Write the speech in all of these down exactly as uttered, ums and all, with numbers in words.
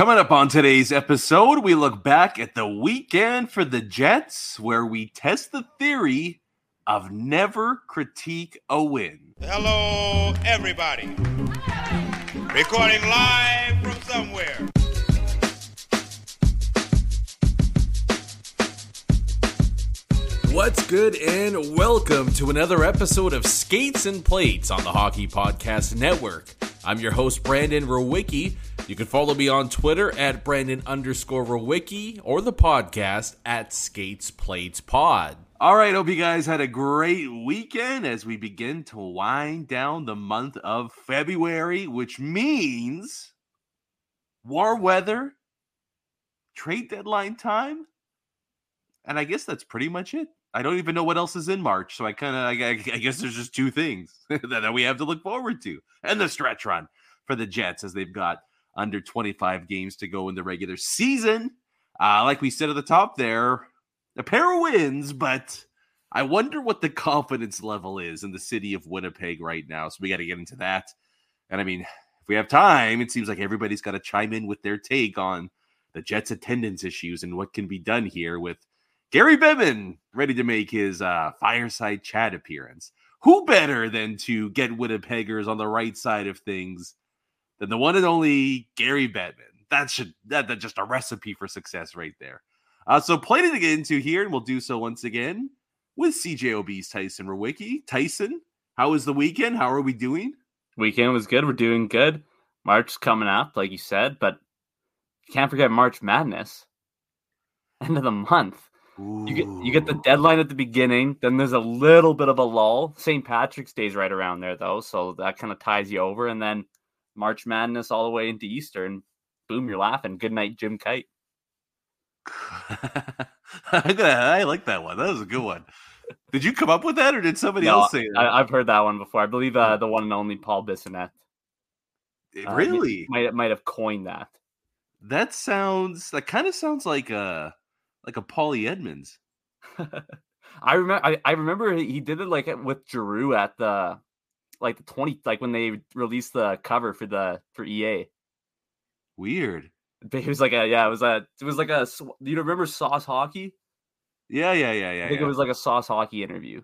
Coming up on today's episode, we look back at the weekend for the Jets, where we test the theory of never critique a win. Hello, everybody. Recording live from somewhere. What's good, and welcome to another episode of Skates and Plates on the Hockey Podcast Network. I'm your host, Brandon Rewicki. You can follow me on Twitter at Brandon underscore Rewicki or the podcast at Skates Plates Pod. All right, hope you guys had a great weekend as we begin to wind down the month of February, which means warm weather, trade deadline time, and I guess that's pretty much it. I don't even know what else is in March, so I kind of, I, I guess there's just two things that we have to look forward to. And the stretch run for the Jets as they've got under twenty-five games to go in the regular season. Uh, like we said at the top there, a pair of wins, but I wonder what the confidence level is in the city of Winnipeg right now. So we got to get into that. And I mean, if we have time, it seems like everybody's got to chime in with their take on the Jets' attendance issues and what can be done here with Gary Bettman ready to make his uh, fireside chat appearance. Who better than to get Winnipeggers on the right side of things than the one and only Gary Bettman? That should that, that's just a recipe for success right there. Uh, so plenty to get into here, and we'll do so once again with C J O B's Tyson Rewicki. Tyson, how was the weekend? How are we doing? Weekend was good. We're doing good. March's coming up, like you said, but can't forget March Madness. End of the month. You get you get the deadline at the beginning, then there's a little bit of a lull. Saint Patrick's Day's right around there, though, so that kind of ties you over. And then March Madness all the way into Easter, and boom, you're laughing. Good night, Jim Kite. I, I like that one. That was a good one. Did you come up with that, or did somebody no, else say that? I, I've heard that one before. I believe uh, the one and only Paul Bissonnette. Uh, really? Might might have coined that. That sounds. That kind of sounds like a. Like a Paulie Edmonds. I remember. I, I remember he did it like with Giroux at the, like the twenty, like when they released the cover for the for E A. Weird. But it was like a yeah. It was a. It was like a. You remember Sauce Hockey? Yeah, yeah, yeah, yeah. I think yeah. It was like a Sauce Hockey interview.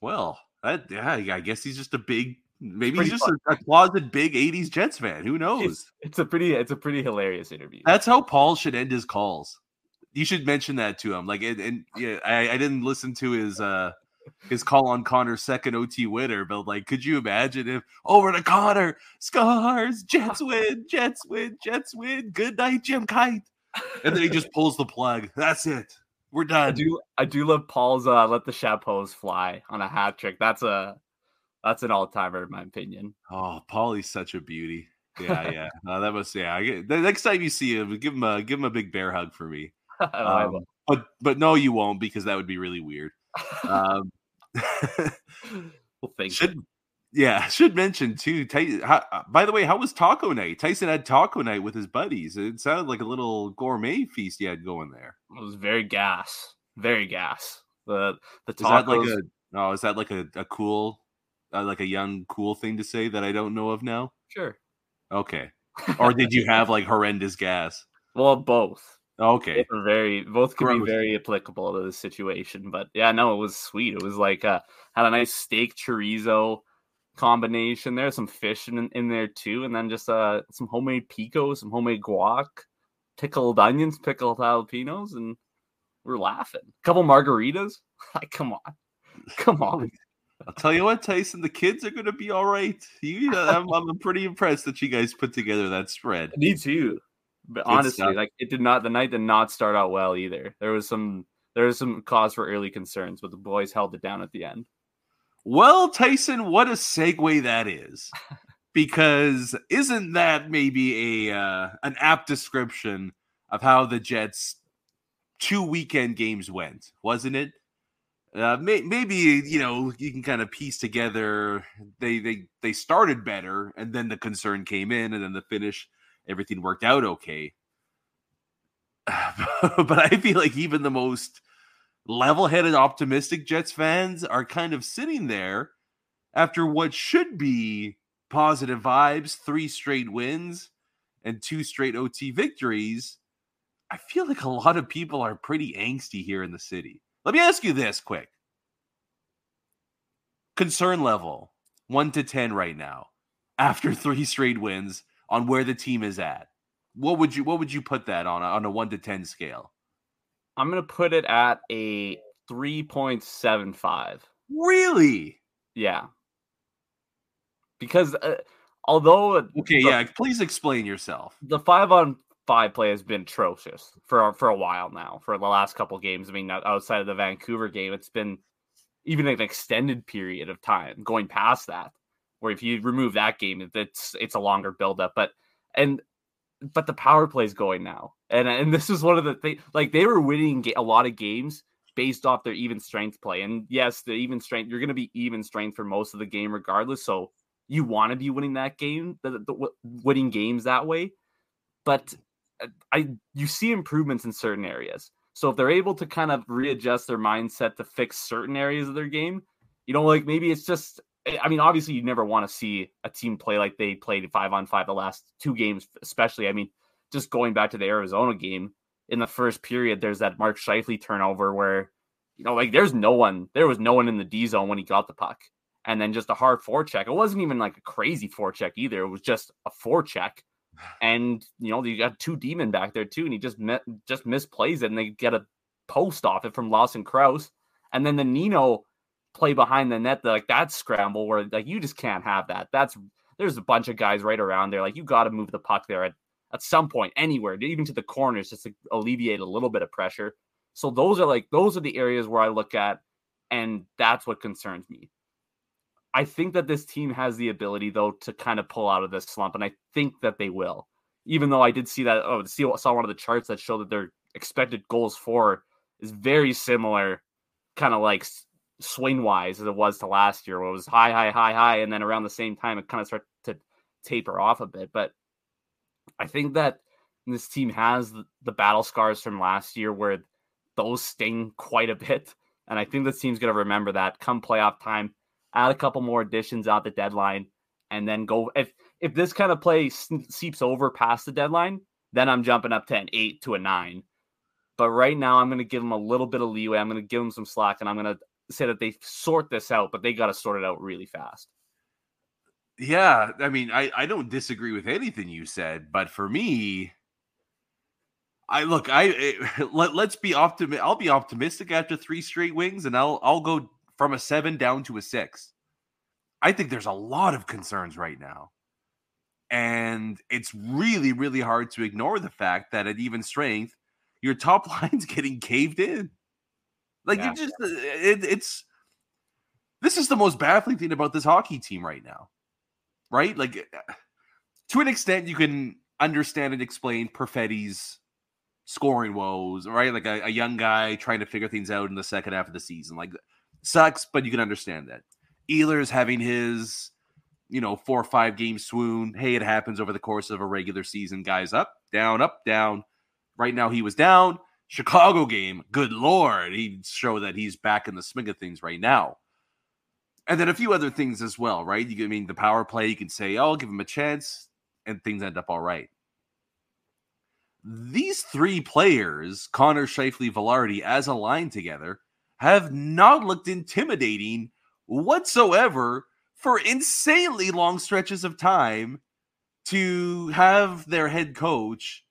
Well, that, yeah, I guess he's just a big. Maybe he's just a, a closet big eighties Jets fan. Who knows? It's, it's a pretty. It's a pretty hilarious interview. That's how Paul should end his calls. You should mention that to him. Like, and, and yeah, I, I didn't listen to his uh, his call on Connor's second O T winner, but like, could you imagine if over to Connor, scars, Jets win, Jets win, Jets win. Good night, Jim Kite. And then he just pulls the plug. That's it. We're done. I do, I do love Paul's uh, let the chapeaus fly on a hat trick. That's a that's an all timer in my opinion. Oh, Paulie's such a beauty. Yeah, yeah. Uh, that must yeah. I get, the next time you see him, give him a give him a big bear hug for me. Um, but but no, you won't, because that would be really weird. Um, well, thank should, you. Yeah, should mention too. Ty, how, by the way, how was taco night? Tyson had taco night with his buddies. It sounded like a little gourmet feast you had going there. It was very gas, very gas. The the tacos. Is that like a no? Is that like a, a cool, uh, like a young cool thing to say that I don't know of now? Sure. Okay. Or did you have like horrendous gas? Well, both. Okay. Very both could be very applicable to this situation, but yeah, no, it was sweet. It was like uh had a nice steak chorizo combination there, some fish in, in there too, and then just uh some homemade pico, some homemade guac, pickled onions, pickled jalapenos, and we're laughing. A couple margaritas. Like, come on, come on. I'll tell you what, Tyson, the kids are going to be all right. You, I'm, I'm pretty impressed that you guys put together that spread. Me too. But honestly, like it did not. The night did not start out well either. There was some. There was some cause for early concerns, but the boys held it down at the end. Well, Tyson, what a segue that is, because isn't that maybe a uh, an apt description of how the Jets' two weekend games went, wasn't it? Uh, may, maybe you know you can kind of piece together. They they they started better, and then the concern came in, and then the finish. Everything worked out okay. But I feel like even the most level-headed, optimistic Jets fans are kind of sitting there after what should be positive vibes, three straight wins, and two straight O T victories, I feel like a lot of people are pretty angsty here in the city. Let me ask you this quick. Concern level, one to ten right now, after three straight wins on where the team is at. What would you what would you put that on, on a one to ten scale? I'm going to put it at a three point seven five. Really? Yeah. Because uh, although... Okay, the, yeah, please explain yourself. The five on five play has been atrocious for, for a while now, for the last couple games. I mean, outside of the Vancouver game, it's been... even an extended period of time going past that, where if you remove that game, it's, it's a longer buildup, but, and, but the power play is going now. And, and this is one of the things, like they were winning a lot of games based off their even strength play. And yes, the even strength, you're going to be even strength for most of the game regardless. So you want to be winning that game, the, the winning games that way. But I, you see improvements in certain areas. So if they're able to kind of readjust their mindset to fix certain areas of their game, you know, like maybe it's just, I mean, obviously you never want to see a team play like they played five on five the last two games, especially. I mean, just going back to the Arizona game in the first period, there's that Mark Scheifele turnover where, you know, like there's no one, there was no one in the D zone when he got the puck. And then just a hard forecheck. It wasn't even like a crazy forecheck either. It was just a forecheck. And you know you got two demon back there too, and he just met, just misplays it, and they get a post off it from Lawson Crouse, and then the Nino play behind the net, the, like that scramble where like you just can't have that. That's there's a bunch of guys right around there, like you got to move the puck there at at some point anywhere, even to the corners, just to alleviate a little bit of pressure. So those are like those are the areas where I look at, and that's what concerns me. I think that this team has the ability, though, to kind of pull out of this slump, and I think that they will. Even though I did see that, oh, see, saw one of the charts that show that their expected goals for is very similar, kind of like swing-wise as it was to last year, where it was high, high, high, high, and then around the same time it kind of started to taper off a bit. But I think that this team has the battle scars from last year where those sting quite a bit, and I think this team's going to remember that come playoff time. Add a couple more additions out the deadline, and then go. If if this kind of play seeps over past the deadline, then I'm jumping up to an eight to a nine. But right now, I'm going to give them a little bit of leeway. I'm going to give them some slack, and I'm going to say that they sort this out, but they got to sort it out really fast. Yeah, I mean, I, I don't disagree with anything you said, but for me, I look, I it, let, let's be optimistic. I'll be optimistic after three straight wins, and I'll I'll go. From a seven down to a six. I think there's a lot of concerns right now. And it's really, really hard to ignore the fact that at even strength, your top line's getting caved in. Like, yeah. you just, it, it's, this is the most baffling thing about this hockey team right now, right? Like, to an extent, you can understand and explain Perfetti's scoring woes, right? Like, a, a young guy trying to figure things out in the second half of the season. Like, sucks, but you can understand that. Ehlers having his, you know, four or five game swoon. Hey, it happens over the course of a regular season. Guys up, down, up, down. Right now he was down. Chicago game, good Lord. He showed that he's back in the swing of things right now. And then a few other things as well, right? You I mean, the power play, you can say, oh, I'll give him a chance, and things end up all right. These three players, Connor, Scheifele, Vilardi, as a line together, have not looked intimidating whatsoever for insanely long stretches of time to have their head coach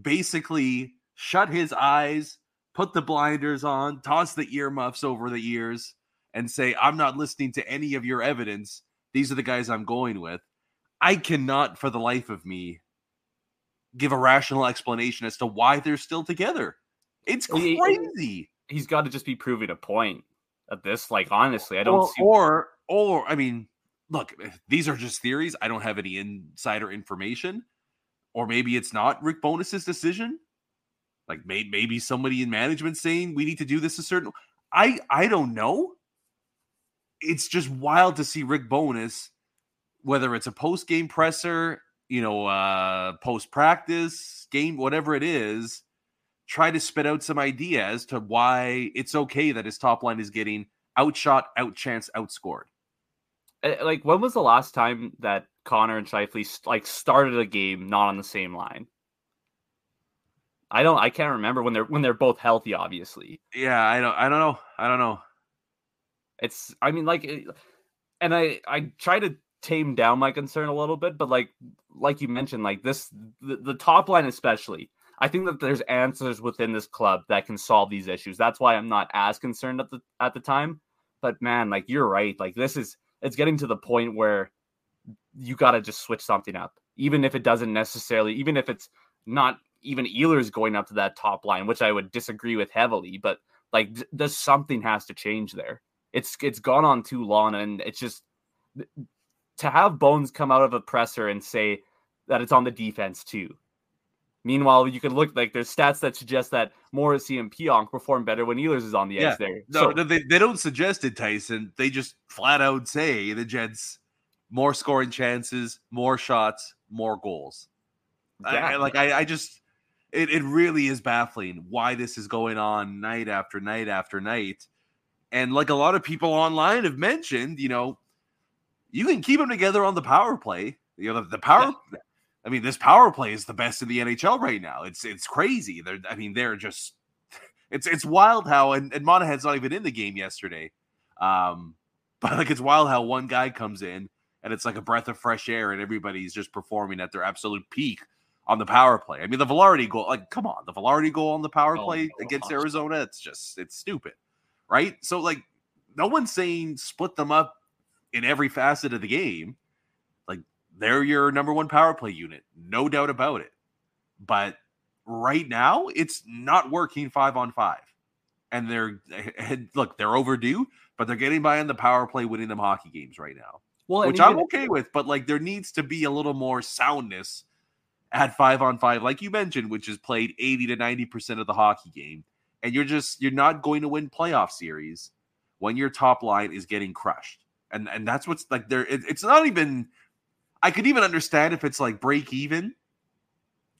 basically shut his eyes, put the blinders on, toss the earmuffs over the ears, and say, I'm not listening to any of your evidence. These are the guys I'm going with. I cannot, for the life of me, give a rational explanation as to why they're still together. It's crazy. He's got to just be proving a point at this. Like, honestly, I don't or, see. Or, or, I mean, look, these are just theories. I don't have any insider information. Or maybe it's not Rick Bowness's decision. Like, may, maybe somebody in management saying we need to do this a certain. I, I don't know. It's just wild to see Rick Bowness, whether it's a post game presser, you know, uh, post practice game, whatever it is, try to spit out some idea as to why it's okay that his top line is getting outshot, outchanced, outscored. Like, when was the last time that Connor and Scheifele like started a game not on the same line. I don't. I can't remember when they're when they're both healthy. Obviously. Yeah, I don't. I don't know. I don't know. It's. I mean, like, and I. I try to tame down my concern a little bit, but like, like you mentioned, like this, the, the top line especially. I think that there's answers within this club that can solve these issues. That's why I'm not as concerned at the at the time. But man, like you're right. Like this is. It's getting to the point where you got to just switch something up, even if it doesn't necessarily. Even if it's not. Even Ehlers going up to that top line, which I would disagree with heavily, but like th- there's something has to change there. It's, it's gone on too long. And it's just th- to have Bones come out of a presser and say that it's on the defense too. Meanwhile, you can look like there's stats that suggest that Morrissey and Pionk perform better when Ehlers is on the yeah, ice there. No, so, they, they don't suggest it, Tyson. They just flat out say the Jets more scoring chances, more shots, more goals. Yeah. I, I, like I, I just, It it really is baffling why this is going on night after night after night. And like a lot of people online have mentioned, you know, you can keep them together on the power play. You know, the, the power, yeah. I mean, this power play is the best in the N H L right now. It's it's crazy. They're, I mean, they're just, it's it's wild how, and, and Monahan's not even in the game yesterday. Um, but like it's wild how one guy comes in and it's like a breath of fresh air and everybody's just performing at their absolute peak on the power play. I mean, the Velarde goal, like, come on, the Velarde goal on the power play oh, against Arizona, it's just, it's stupid, right? So, like, no one's saying split them up in every facet of the game. Like, they're your number one power play unit, no doubt about it. But right now, it's not working five on five. And they're, look, they're overdue, but they're getting by on the power play, winning them hockey games right now, well, which I'm okay with, but, like, there needs to be a little more soundness at five on five, like you mentioned, which is played eighty to ninety percent of the hockey game. And you're just, you're not going to win playoff series when your top line is getting crushed. And and that's what's like there. It, it's not even, I could even understand if it's like break even,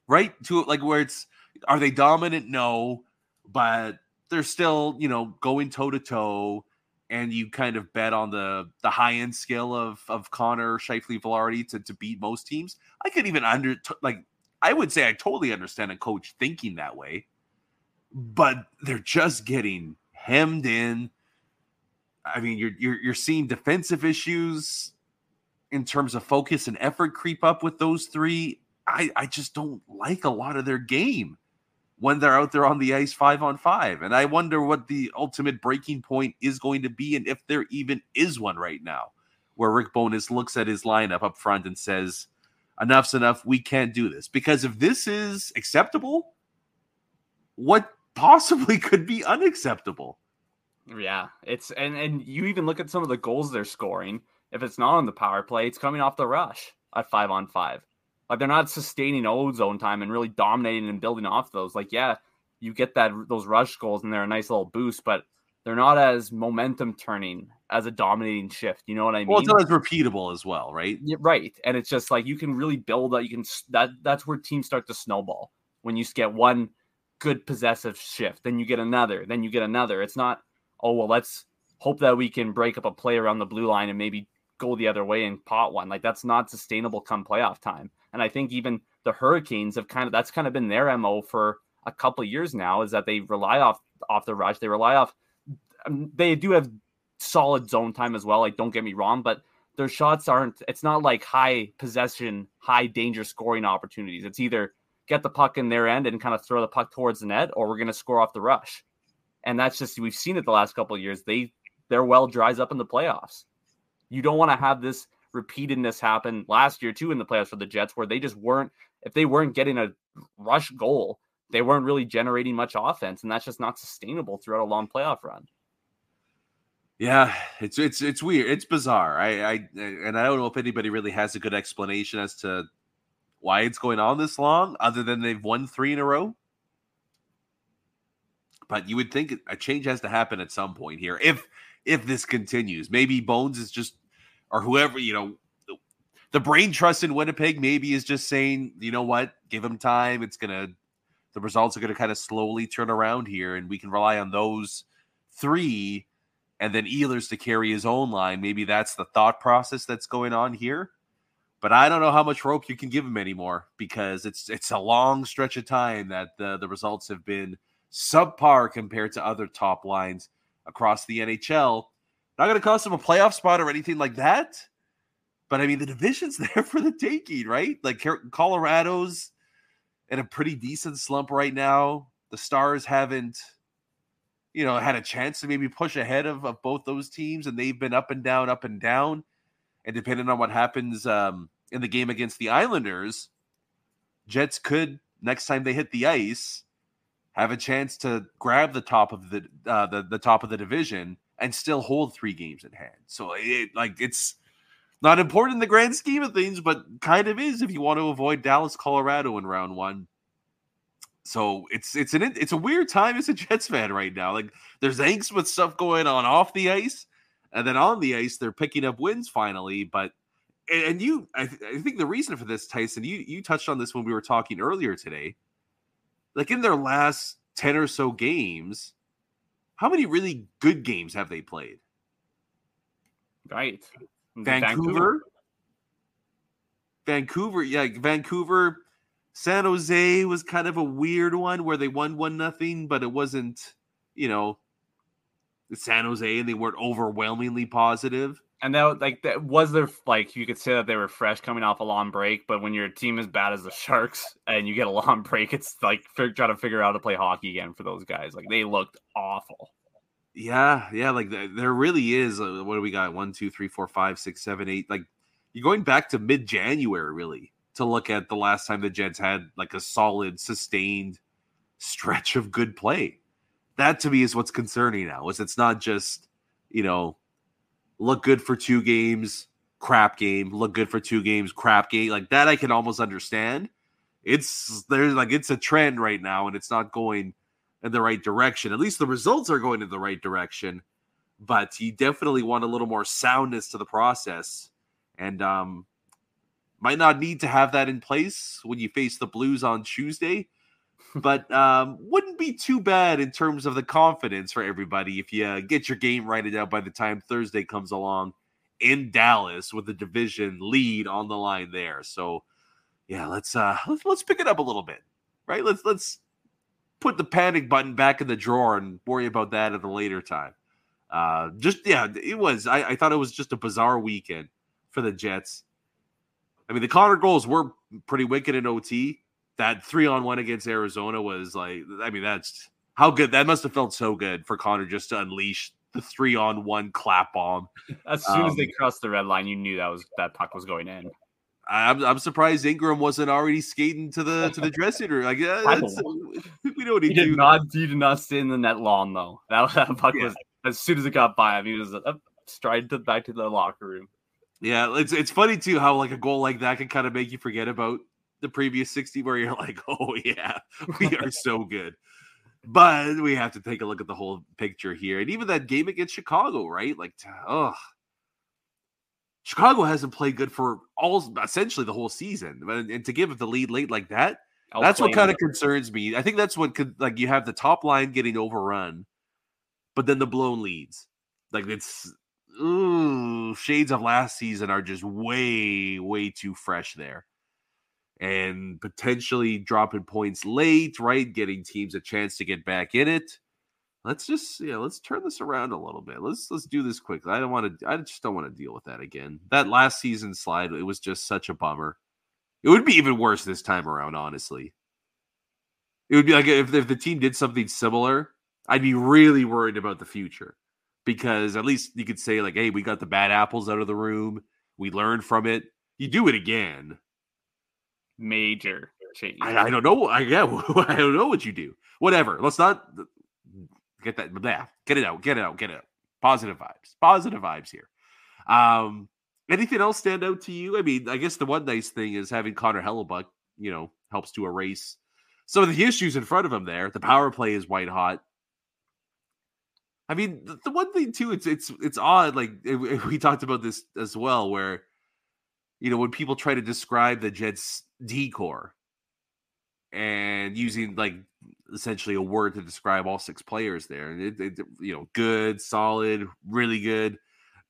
right? To like where it's, are they dominant? No, but they're still, you know, going toe to toe. And you kind of bet on the the high end skill of of Connor, Scheifele, Velarde to, to beat most teams. I could even under t- like I would say I totally understand a coach thinking that way, but they're just getting hemmed in. I mean, you're you're you're seeing defensive issues in terms of focus and effort creep up with those three. I I just don't like a lot of their game when they're out there on the ice five on five. And I wonder what the ultimate breaking point is going to be and if there even is one right now where Rick Bowness looks at his lineup up front and says, enough's enough, we can't do this. Because if this is acceptable, what possibly could be unacceptable? Yeah, it's and, and you even look at some of the goals they're scoring. If it's not on the power play, it's coming off the rush at five on five. Like they're not sustaining old zone time and really dominating and building off those. Like, yeah, you get that those rush goals and they're a nice little boost, but they're not as momentum turning as a dominating shift. You know what I mean? Well, it's not as repeatable as well, right? Yeah, right. And it's just like you can really build that. You can that that's where teams start to snowball when you get one good possessive shift, then you get another, then you get another. It's not oh well, let's hope that we can break up a play around the blue line and maybe go the other way and pot one. Like that's not sustainable come playoff time. And I think even the Hurricanes have kind of, that's kind of been their M O for a couple of years now, is that they rely off, off the rush. They rely off, they do have solid zone time as well. Like, don't get me wrong, but their shots aren't, it's not like high possession, high danger scoring opportunities. It's either get the puck in their end and kind of throw the puck towards the net, or we're going to score off the rush. And that's just, we've seen it the last couple of years. They, their well dries up in the playoffs. You don't want to have this repeatedness happen last year too in the playoffs for the Jets, where they just weren't, if they weren't getting a rush goal, they weren't really generating much offense, and that's just not sustainable throughout a long playoff run. Yeah, it's it's it's weird, it's bizarre. I, I and I don't know if anybody really has a good explanation as to why it's going on this long, other than they've won three in a row. But you would think a change has to happen at some point here. If if this continues, maybe Bones is just. Or whoever, you know, the brain trust in Winnipeg maybe is just saying, you know what, give them time. It's going to, the results are going to kind of slowly turn around here, and we can rely on those three and then Ehlers to carry his own line. Maybe that's the thought process that's going on here. But I don't know how much rope you can give him anymore, because it's it's a long stretch of time that the, the results have been subpar compared to other top lines across the N H L. Not going to cost him a playoff spot or anything like that. But, I mean, the division's there for the taking, right? Like, Colorado's in a pretty decent slump right now. The Stars haven't, you know, had a chance to maybe push ahead of, of both those teams, and they've been up and down, up and down. And depending on what happens um, in the game against the Islanders, Jets could, next time they hit the ice, have a chance to grab the top of the uh, the, the top of the division and still hold three games in hand. So, it, like, it's not important in the grand scheme of things, but kind of is if you want to avoid Dallas, Colorado in round one. So it's it's an it's a weird time as a Jets fan right now. Like, there's angst with stuff going on off the ice. And then on the ice, they're picking up wins finally. But, and you, I, th- I think the reason for this, Tyson, you, you touched on this when we were talking earlier today. Like, in their last ten or so games, how many really good games have they played? Right. Vancouver. Vancouver. Yeah. Vancouver. San Jose was kind of a weird one where they won one nothing, but it wasn't, you know, San Jose, and they weren't overwhelmingly positive. And that, like, that was their, like, you could say that they were fresh coming off a long break, but when your team is bad as the Sharks and you get a long break, it's like trying to figure out how to play hockey again for those guys. Like, they looked awful. Yeah, yeah, like, there really is, a, what do we got? One, two, three, four, five, six, seven, eight. Like, you're going back to mid-January, really, to look at the last time the Jets had, like, a solid, sustained stretch of good play. That, to me, is what's concerning now, is it's not just, you know, look good for two games, crap game, look good for two games, crap game. Like, that I can almost understand. It's there's like it's a trend right now, and it's not going in the right direction. At least the results are going in the right direction, but you definitely want a little more soundness to the process, and um, might not need to have that in place when you face the Blues on Tuesday. But um, wouldn't be too bad in terms of the confidence for everybody if you uh, get your game righted out by the time Thursday comes along in Dallas with the division lead on the line there. So, yeah, let's uh, let's, let's pick it up a little bit, right? Let's let's put the panic button back in the drawer and worry about that at a later time. Uh, just yeah, it was. I, I thought it was just a bizarre weekend for the Jets. I mean, the Connor goals were pretty wicked in O T. That three-on-one against Arizona was like, I mean, that's how good. That must have felt so good for Connor just to unleash the three-on-one clap bomb. As soon um, as they crossed the red line, you knew that was that puck was going in. I'm I'm surprised Ingram wasn't already skating to the to the dressing room. Like, yeah, that's, we know what he, he did do. Not, he did not stay in the net long, though. That, that puck yeah. was, as soon as it got by him, he was uh, stride to, back to the locker room. Yeah, it's it's funny, too, how like a goal like that can kind of make you forget about the previous sixty where you're like, oh yeah, we are so good. But we have to take a look at the whole picture here. And even that game against Chicago, right? Like, oh, Chicago hasn't played good for all essentially the whole season. And to give it the lead late like that, I'll that's what kind of concerns me. I think that's what could, like, you have the top line getting overrun, but then the blown leads. Like, it's ooh, shades of last season are just way, way too fresh there. And potentially dropping points late, right? Getting teams a chance to get back in it. Let's just, yeah, let's turn this around a little bit. Let's let's do this quickly. I don't want to. I just don't want to deal with that again. That last season slide, it was just such a bummer. It would be even worse this time around, honestly. It would be like if, if the team did something similar, I'd be really worried about the future, because at least you could say like, hey, we got the bad apples out of the room. We learned from it. You do it again. Major change. I, I don't know. I, yeah, I don't know what you do. Whatever. Let's not get that. Blah, get it out. Get it out. Get it out. Positive vibes. Positive vibes here. Um, anything else stand out to you? I mean, I guess the one nice thing is having Connor Hellebuck, you know, helps to erase some of the issues in front of him there. The power play is white hot. I mean, the, the one thing too, it's it's it's odd. Like it, we talked about this as well, where, you know, when people try to describe the Jets D-core and using like essentially a word to describe all six players there, and it, it, you know, good, solid, really good.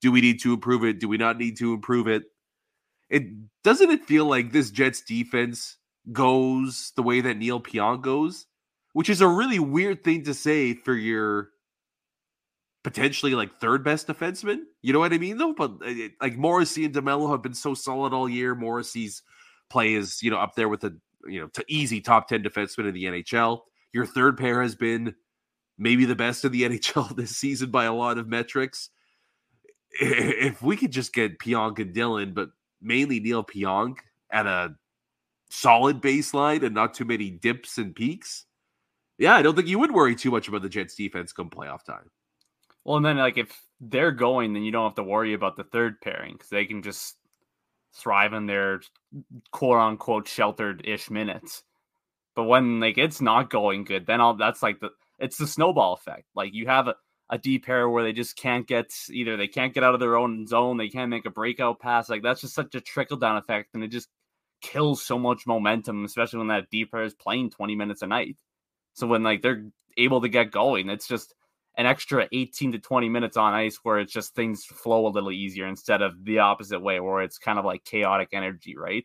Do we need to improve it? Do we not need to improve it? it doesn't it feel like this Jets defense goes the way that Neal Pionk goes, which is a really weird thing to say for your potentially like third best defenseman. You know what I mean, though? But it, like Morrissey and DeMello have been so solid all year. Morrissey's play is, you know, up there with a, you know, to easy top ten defenseman in the N H L. Your third pair has been maybe the best in the N H L this season by a lot of metrics. If we could just get Pionk and Dillon, but mainly Neal Pionk at a solid baseline and not too many dips and peaks, yeah, I don't think you would worry too much about the Jets defense come playoff time. Well, and then like if they're going, then you don't have to worry about the third pairing because they can just thrive in their quote-unquote sheltered-ish minutes. But when like it's not going good, then all that's like the it's the snowball effect. Like you have a, a deep pair where they just can't get either they can't get out of their own zone, they can't make a breakout pass. Like that's just such a trickle down effect, and it just kills so much momentum, especially when that deep pair is playing twenty minutes a night. So when like they're able to get going, it's just an extra eighteen to twenty minutes on ice where it's just things flow a little easier instead of the opposite way where it's kind of like chaotic energy, right?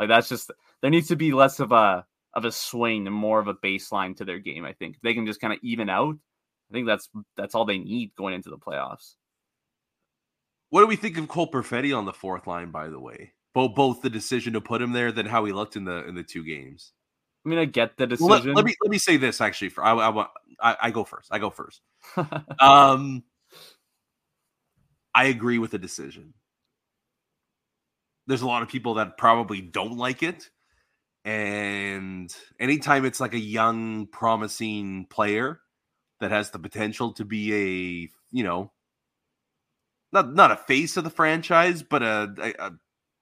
Like that's just there needs to be less of a of a swing and more of a baseline to their game. I think if they can just kind of even out, I think that's that's all they need going into the playoffs. What do we think of Cole Perfetti on the fourth line, by the way? Both both the decision to put him there, then how he looked in the in the two games. I mean, I get the decision. Well, let, let me let me say this actually. For I I, I, I go first. I go first. um, I agree with the decision. There's a lot of people that probably don't like it, and anytime it's like a young, promising player that has the potential to be a, you know, not not a face of the franchise, but a, a, a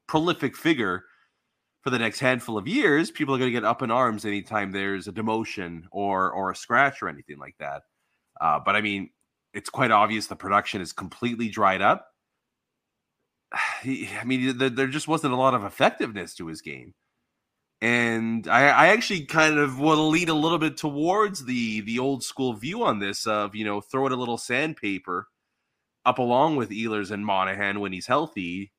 prolific figure for the next handful of years, people are going to get up in arms anytime there's a demotion or or a scratch or anything like that. Uh, but, I mean, it's quite obvious the production is completely dried up. I mean, there, there just wasn't a lot of effectiveness to his game. And I, I actually kind of want to lean a little bit towards the the old school view on this of, you know, throwing a little sandpaper up along with Ehlers and Monahan when he's healthy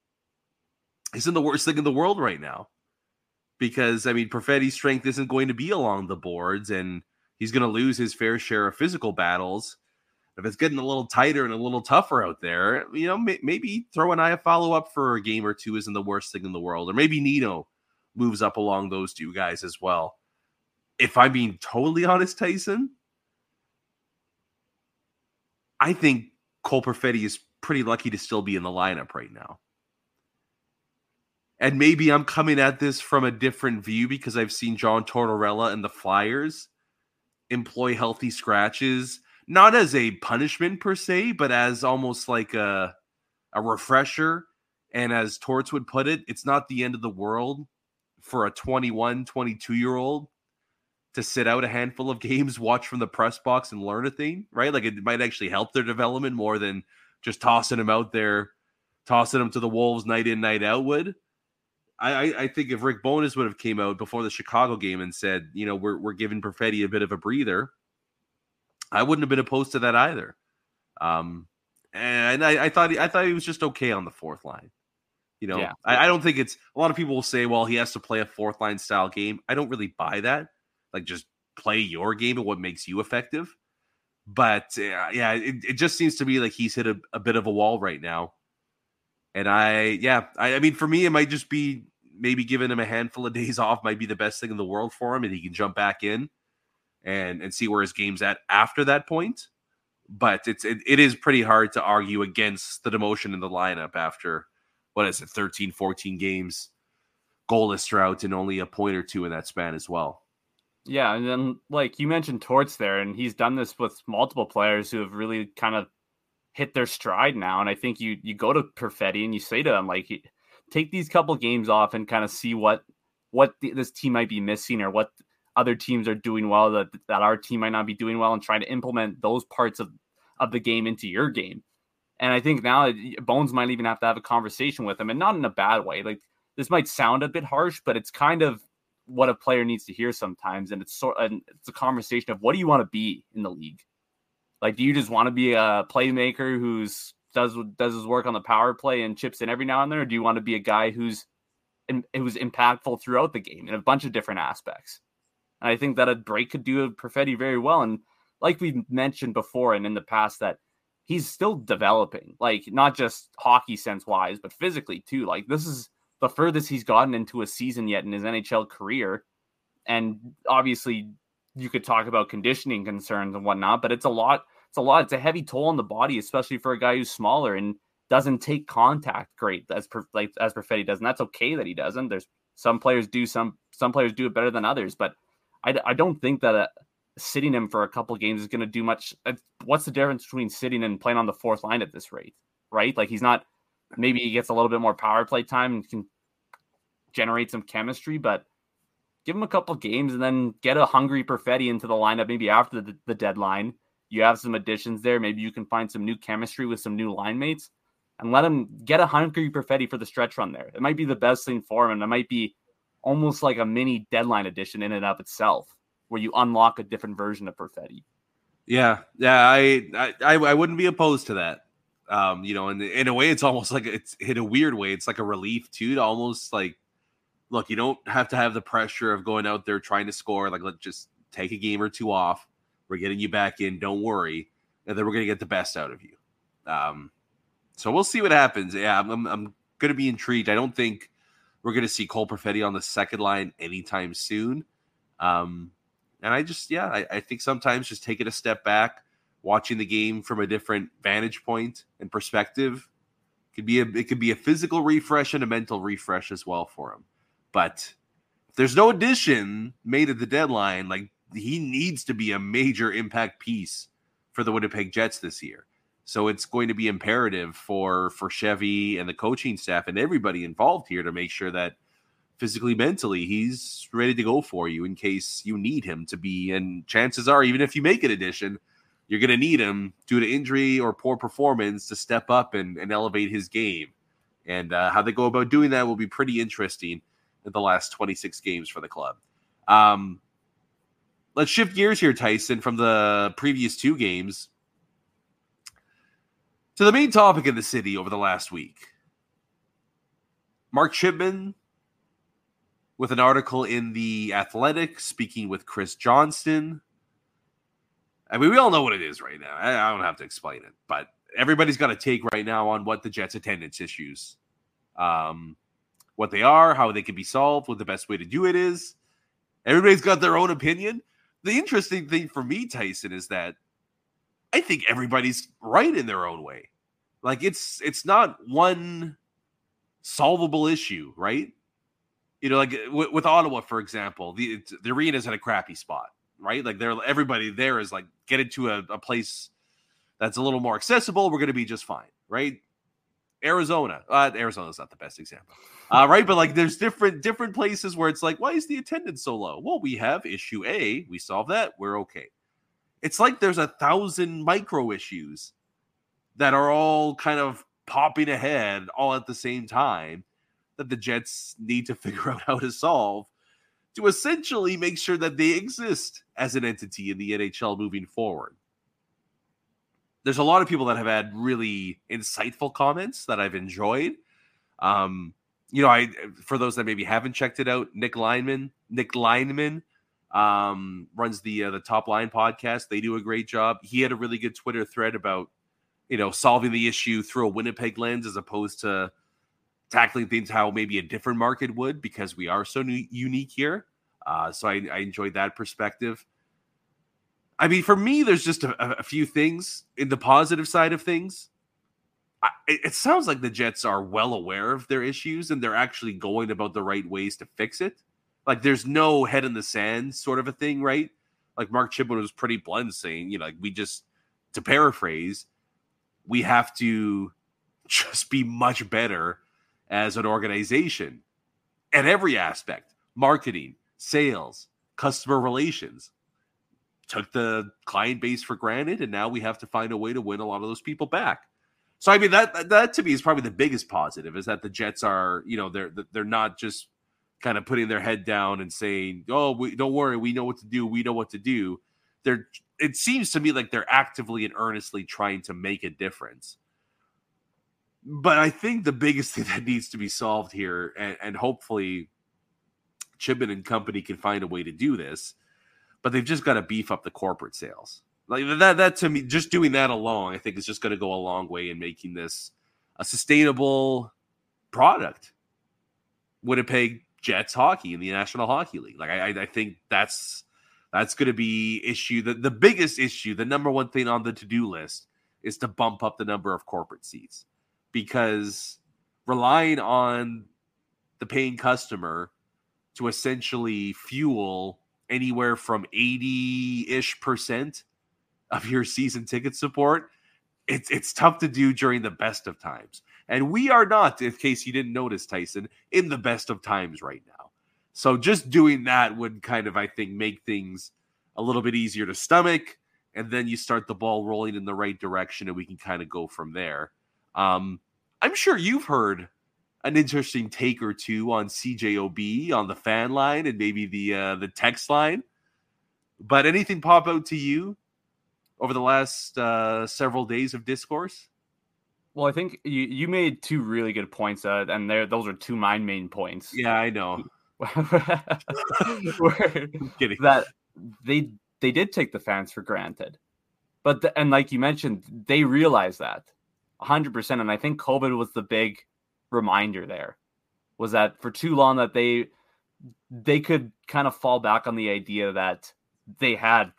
isn't the worst thing in the world right now. Because, I mean, Perfetti's strength isn't going to be along the boards, and he's going to lose his fair share of physical battles. If it's getting a little tighter and a little tougher out there, you know, may, maybe throw an eye a follow-up for a game or two isn't the worst thing in the world. Or maybe Nino moves up along those two guys as well. If I'm being totally honest, Tyson, I think Cole Perfetti is pretty lucky to still be in the lineup right now. And maybe I'm coming at this from a different view because I've seen John Tortorella and the Flyers employ healthy scratches, not as a punishment per se, but as almost like a, a refresher. And as Torts would put it, it's not the end of the world for a twenty-one, twenty-two-year-old to sit out a handful of games, watch from the press box and learn a thing, right? Like it might actually help their development more than just tossing them out there, tossing them to the wolves night in, night out would. I, I think if Rick Bowness would have came out before the Chicago game and said, you know, we're we're giving Perfetti a bit of a breather, I wouldn't have been opposed to that either. Um, and I, I thought he, I thought he was just okay on the fourth line. You know, yeah. I, I don't think it's a lot of people will say, well, he has to play a fourth line style game. I don't really buy that. Like, just play your game and what makes you effective. But uh, yeah, it, it just seems to me like he's hit a, a bit of a wall right now. And I, yeah, I, I mean, for me, it might just be. Maybe giving him a handful of days off might be the best thing in the world for him, and he can jump back in and, and see where his game's at after that point. But it's it, it is pretty hard to argue against the demotion in the lineup after, what is it, thirteen, fourteen games, goalless drought, and only a point or two in that span as well. Yeah, and then, like, you mentioned Torts there, and he's done this with multiple players who have really kind of hit their stride now. And I think you you go to Perfetti and you say to him, like, he, take these couple games off and kind of see what what the, this team might be missing or what other teams are doing well that, that our team might not be doing well and try to implement those parts of, of the game into your game. And I think now Bones might even have to have a conversation with him, and not in a bad way. Like, this might sound a bit harsh, but it's kind of what a player needs to hear sometimes. And it's sort and it's a conversation of what do you want to be in the league? Like, do you just want to be a playmaker who's does does his work on the power play and chips in every now and then, or do you want to be a guy who's and it was impactful throughout the game in a bunch of different aspects. And I think that a break could do Perfetti very well. And like we've mentioned before and in the past, that he's still developing, like not just hockey sense wise, but physically too. Like this is the furthest he's gotten into a season yet in his N H L career. And obviously you could talk about conditioning concerns and whatnot, but it's a lot. It's a lot. It's a heavy toll on the body, especially for a guy who's smaller and doesn't take contact great as per, like as Perfetti does. And that's okay that he doesn't. There's some players do some, some players do it better than others, but I, I don't think that a, sitting him for a couple games is going to do much. What's the difference between sitting and playing on the fourth line at this rate, right? Like he's not, maybe he gets a little bit more power play time and can generate some chemistry, but give him a couple games and then get a hungry Perfetti into the lineup. Maybe after the, the deadline, you have some additions there. Maybe you can find some new chemistry with some new line mates and let him get a hungry Perfetti for the stretch run there. It might be the best thing for him. And it might be almost like a mini deadline edition in and of itself, where you unlock a different version of Perfetti. Yeah. Yeah. I, I, I wouldn't be opposed to that. Um, you know, in, in a way it's almost like it's in a weird way. It's like a relief too, to almost like, look, you don't have to have the pressure of going out there trying to score. Like, let's just take a game or two off. We're getting you back in. Don't worry. And then we're going to get the best out of you. Um, so we'll see what happens. Yeah. I'm, I'm, I'm going to be intrigued. I don't think we're going to see Cole Perfetti on the second line anytime soon. Um, And I just, yeah, I, I think sometimes just taking a step back, watching the game from a different vantage point and perspective could be a, it could be a physical refresh and a mental refresh as well for him. But if there's no addition made at the deadline, like he needs to be a major impact piece for the Winnipeg Jets this year. So it's going to be imperative for, for Chevy and the coaching staff and everybody involved here to make sure that physically, mentally, he's ready to go for you in case you need him to be. And chances are, even if you make an addition, you're going to need him due to injury or poor performance to step up and, and elevate his game. And uh, how they go about doing that will be pretty interesting in the last twenty-six games for the club. Um, let's shift gears here, Tyson, from the previous two games to the main topic of the city over the last week. Mark Chipman, with an article in The Athletic, speaking with Chris Johnston. I mean, we all know what it is right now. I, I don't have to explain it, but everybody's got a take right now on what the Jets' attendance issues, um, what they are, how they can be solved, what the best way to do it is. Everybody's got their own opinion. The interesting thing for me, Tyson, is that I think everybody's right in their own way. Like, it's it's not one solvable issue, right? You know, like w- with Ottawa, for example, the the arena's in a crappy spot, right? Like, they're, everybody there is like, get into a, a place that's a little more accessible. We're going to be just fine, right? Arizona. Uh, Arizona's not the best example, uh, right? But like, there's different different places where it's like, why is the attendance so low? Well, we have issue A. We solve that. We're okay. It's like there's a thousand micro issues that are all kind of popping ahead all at the same time that the Jets need to figure out how to solve to essentially make sure that they exist as an entity in the N H L moving forward. There's a lot of people that have had really insightful comments that I've enjoyed. Um, you know, I, for those that maybe haven't checked it out, Nick Lineman, Nick Lineman um, runs the, uh, the Top Line podcast. They do a great job. He had a really good Twitter thread about, you know, solving the issue through a Winnipeg lens as opposed to tackling things how maybe a different market would, because we are so new, unique here. Uh, so I, I enjoyed that perspective. I mean, for me, there's just a, a few things in the positive side of things. I, it sounds like the Jets are well aware of their issues and they're actually going about the right ways to fix it. Like, there's no head in the sand sort of a thing, right? Like, Mark Chipman was pretty blunt saying, you know, like, we just, to paraphrase, we have to just be much better as an organization at every aspect, marketing, sales, customer relations. Took the client base for granted, and now we have to find a way to win a lot of those people back. So, I mean, that that to me is probably the biggest positive, is that the Jets are, you know, they're they're not just kind of putting their head down and saying, oh, we, don't worry, we know what to do, we know what to do. They're, it seems to me like they're actively and earnestly trying to make a difference. But I think the biggest thing that needs to be solved here, and, and hopefully Chipman and company can find a way to do this, but they've just got to beef up the corporate sales. Like that, that to me, just doing that alone, I think is just going to go a long way in making this a sustainable product. Winnipeg Jets hockey in the National Hockey League. Like I, I think that's that's going to be issue. The, the biggest issue, the number one thing on the to-do list is to bump up the number of corporate seats, because relying on the paying customer to essentially fuel anywhere from eighty-ish percent of your season ticket support, it's it's tough to do during the best of times. And we are not, in case you didn't notice, Tyson, in the best of times right now. So just doing that would kind of, I think, make things a little bit easier to stomach, and then you start the ball rolling in the right direction, and we can kind of go from there. Um, I'm sure you've heard an interesting take or two on C J O B, on the fan line, and maybe the uh, the text line. But anything pop out to you over the last uh, several days of discourse? Well, I think you, you made two really good points, uh, and those are two of my main points. Yeah, I know. I'm kidding. That they they did take the fans for granted, but the, and like you mentioned, they realized that one hundred percent. And I think COVID was the big reminder there, was that for too long that they they could kind of fall back on the idea that they had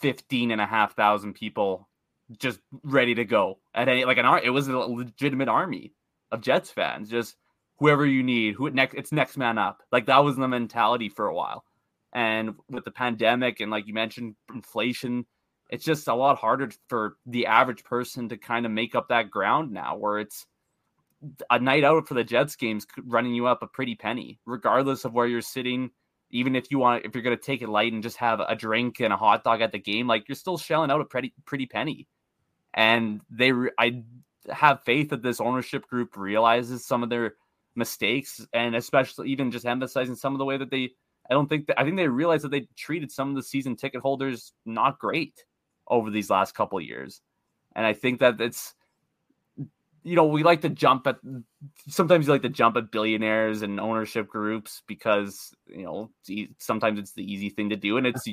fifteen and a half thousand people just ready to go at any, like an art. It was a legitimate army of Jets fans, just whoever you need, who next, it's next man up. Like that was the mentality for a while. And with the pandemic and like you mentioned, inflation, it's just a lot harder for the average person to kind of make up that ground now, where it's a night out for the Jets games running you up a pretty penny, regardless of where you're sitting. Even if you want, if you're going to take it light and just have a drink and a hot dog at the game, like you're still shelling out a pretty, pretty penny. And they, re- I have faith that this ownership group realizes some of their mistakes, and especially even just emphasizing some of the way that they, I don't think that, I think they realized that they treated some of the season ticket holders not great over these last couple of years. And I think that it's, you know, we like to jump at, sometimes you like to jump at billionaires and ownership groups because, you know, sometimes it's the easy thing to do. And it's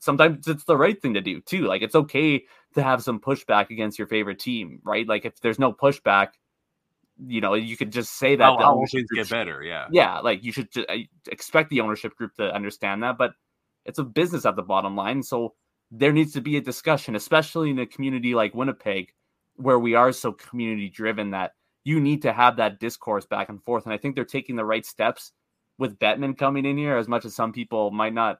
sometimes it's the right thing to do too. Like it's okay to have some pushback against your favorite team, right? Like if there's no pushback, you know, you could just say that. Oh, the things get better. Yeah. Yeah. Like you should expect the ownership group to understand that, but it's a business at the bottom line. So there needs to be a discussion, especially in a community like Winnipeg, where we are so community driven, that you need to have that discourse back and forth. And I think they're taking the right steps with Bettman coming in here, as much as some people might not,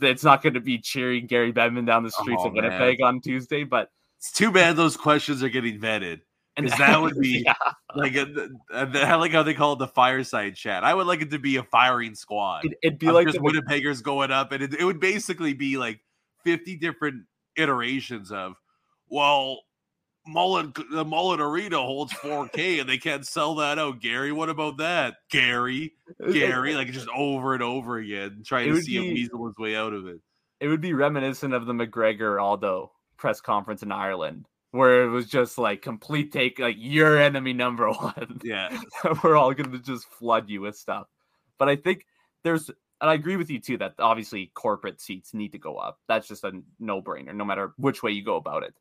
it's not going to be cheering Gary Bettman down the streets oh, of Winnipeg man. on Tuesday, but it's too bad those questions are getting vetted. Because that would be yeah. like, a, a, I like how they call it the fireside chat. I would like it to be a firing squad. It, it'd be I'm like just the Winnipeggers going up, and it, it would basically be like fifty different iterations of, well, Mullet, the Mullet Arena holds four K and they can't sell that out. Gary, what about that? Gary, Gary, like just over and over again, trying to see be, a weasel his way out of it. It would be reminiscent of the McGregor Aldo press conference in Ireland, where it was just like complete take, like your enemy number one. Yeah, we're all going to just flood you with stuff. But I think there's, and I agree with you too, that obviously corporate seats need to go up. That's just a no brainer, no matter which way you go about it.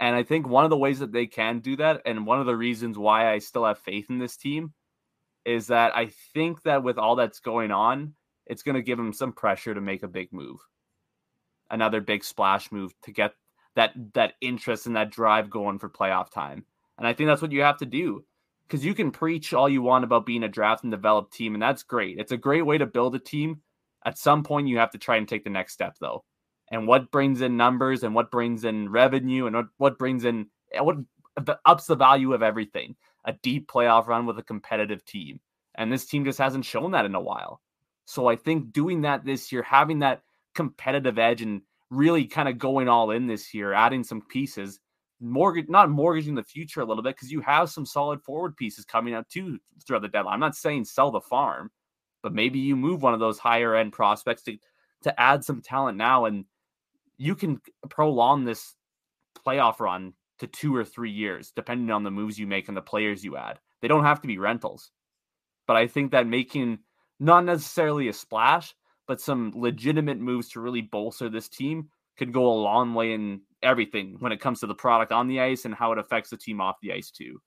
And I think one of the ways that they can do that, and one of the reasons why I still have faith in this team, is that I think that with all that's going on, it's going to give them some pressure to make a big move, another big splash move to get that that interest and that drive going for playoff time. And I think that's what you have to do, because you can preach all you want about being a draft and develop team, and that's great. It's a great way to build a team. At some point, you have to try and take the next step, though. And what brings in numbers, and what brings in revenue, and what, what brings in what ups the value of everything. A deep playoff run with a competitive team. And this team just hasn't shown that in a while. So I think doing that this year, having that competitive edge and really kind of going all in this year, adding some pieces, mortgage, not mortgaging the future a little bit, because you have some solid forward pieces coming out too throughout the deadline. I'm not saying sell the farm, but maybe you move one of those higher end prospects to, to add some talent now, and you can prolong this playoff run to two or three years, depending on the moves you make and the players you add. They don't have to be rentals. But I think that making not necessarily a splash, but some legitimate moves to really bolster this team could go a long way in everything when it comes to the product on the ice and how it affects the team off the ice too.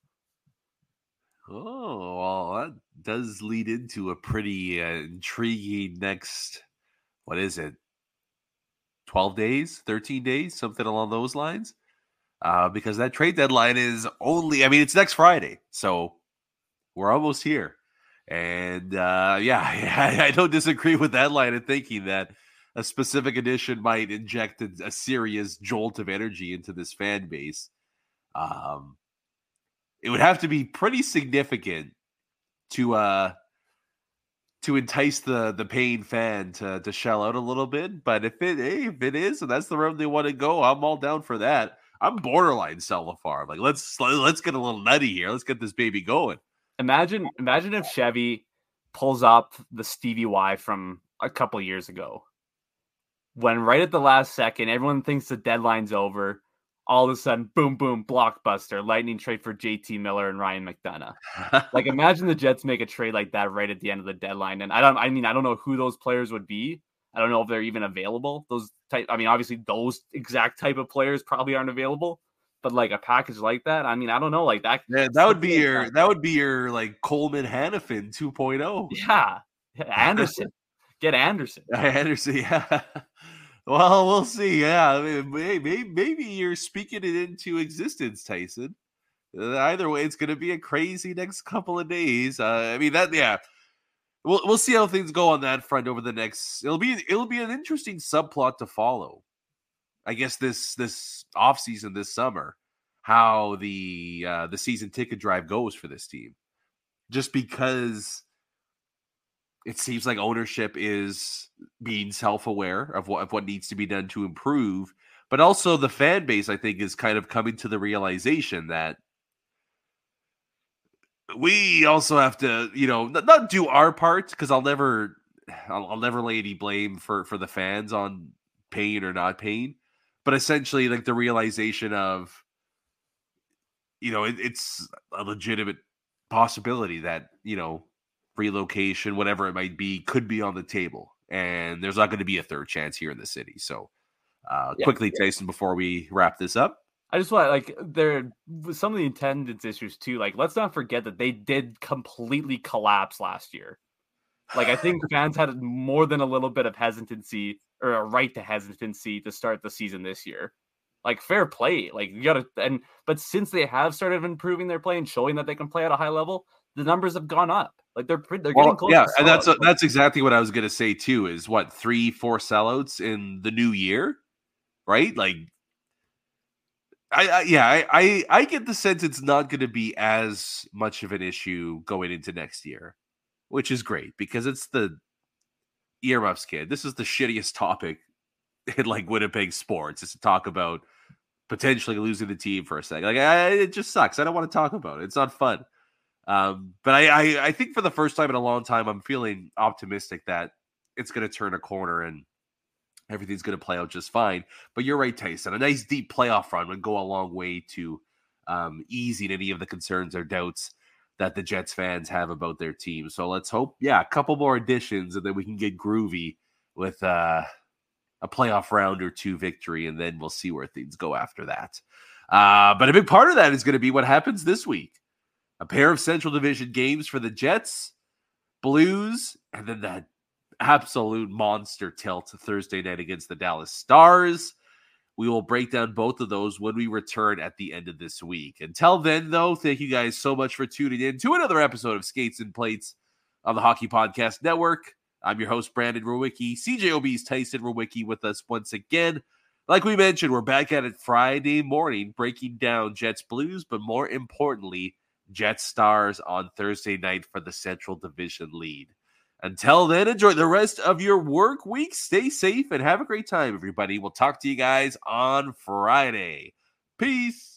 Oh, well, that does lead into a pretty uh, intriguing next, what is it, twelve days, thirteen days, something along those lines, uh, because that trade deadline is only, I mean, it's next Friday, so we're almost here. And, uh, yeah, I, I don't disagree with that line of thinking that a specific addition might inject a, a serious jolt of energy into this fan base. Um, it would have to be pretty significant to uh, to entice the the paying fan to to shell out a little bit. But if it hey, if it is and that's the road they want to go, I'm all down for that. I'm borderline sell the farm. Like let's let's get a little nutty here. Let's get this baby going. Imagine imagine if Chevy pulls up the Stevie Y from a couple years ago, when right at the last second, everyone thinks the deadline's over. All of a sudden, boom, boom, blockbuster, lightning trade for J T Miller and Ryan McDonagh. Like, imagine the Jets make a trade like that right at the end of the deadline. And I don't, I mean, I don't know who those players would be. I don't know if they're even available. Those type, I mean, obviously those exact type of players probably aren't available. But like a package like that, I mean, I don't know, like that. Yeah, that would be your, that would be your like Coleman Hanifin two point oh. Yeah, Anderson, get Anderson, Anderson, yeah. Well, we'll see. Yeah, I mean, maybe, maybe you're speaking it into existence, Tyson. Either way, it's going to be a crazy next couple of days. Uh, I mean, that yeah, we'll we'll see how things go on that front over the next. It'll be it'll be an interesting subplot to follow, I guess, this this off season, this summer, how the uh, the season ticket drive goes for this team, just because it seems like ownership is being self-aware of what of what needs to be done to improve. But also the fan base, I think, is kind of coming to the realization that we also have to, you know, not, not do our part, because I'll never I'll, I'll never lay any blame for, for the fans on paying or not paying. But essentially, like, the realization of, you know, it, it's a legitimate possibility that, you know, relocation, whatever it might be, could be on the table, and there's not going to be a third chance here in the city. So uh yeah, quickly yeah. Tyson, before we wrap this up, I just want, like, there was some of the attendance issues too. Like, let's not forget that they did completely collapse last year. Like, I think fans had more than a little bit of hesitancy, or a right to hesitancy, to start the season this year. Like, fair play. Like, you gotta, and but since they have started improving their play and showing that they can play at a high level, the numbers have gone up. Like, they're they're getting well, close. Yeah, and that's a, that's exactly what I was gonna say too. Is what, three, four sellouts in the new year, right? Like, I, I yeah, I, I I get the sense it's not gonna be as much of an issue going into next year, which is great, because it's the earmuffs kid. This is the shittiest topic in, like, Winnipeg sports, is to talk about potentially losing the team for a second. Like, I, it just sucks. I don't want to talk about it. It's not fun. Um, but I, I, I think for the first time in a long time, I'm feeling optimistic that it's going to turn a corner and everything's going to play out just fine. But you're right, Tyson. A nice deep playoff run would go a long way to um, easing any of the concerns or doubts that the Jets fans have about their team. So let's hope, yeah, a couple more additions, and then we can get groovy with uh, a playoff round or two victory, and then we'll see where things go after that. Uh, but a big part of that is going to be what happens this week. A pair of Central Division games for the Jets, Blues, and then that absolute monster tilt Thursday night against the Dallas Stars. We will break down both of those when we return at the end of this week. Until then, though, thank you guys so much for tuning in to another episode of Skates and Plates on the Hockey Podcast Network. I'm your host, Brandon Rewicki. C J O B's Tyson Rewicki with us once again. Like we mentioned, we're back at it Friday morning, breaking down Jets Blues, but more importantly, Jets Stars on Thursday night for the Central Division lead. Until then, enjoy the rest of your work week. Stay safe and have a great time, everybody. We'll talk to you guys on Friday. Peace.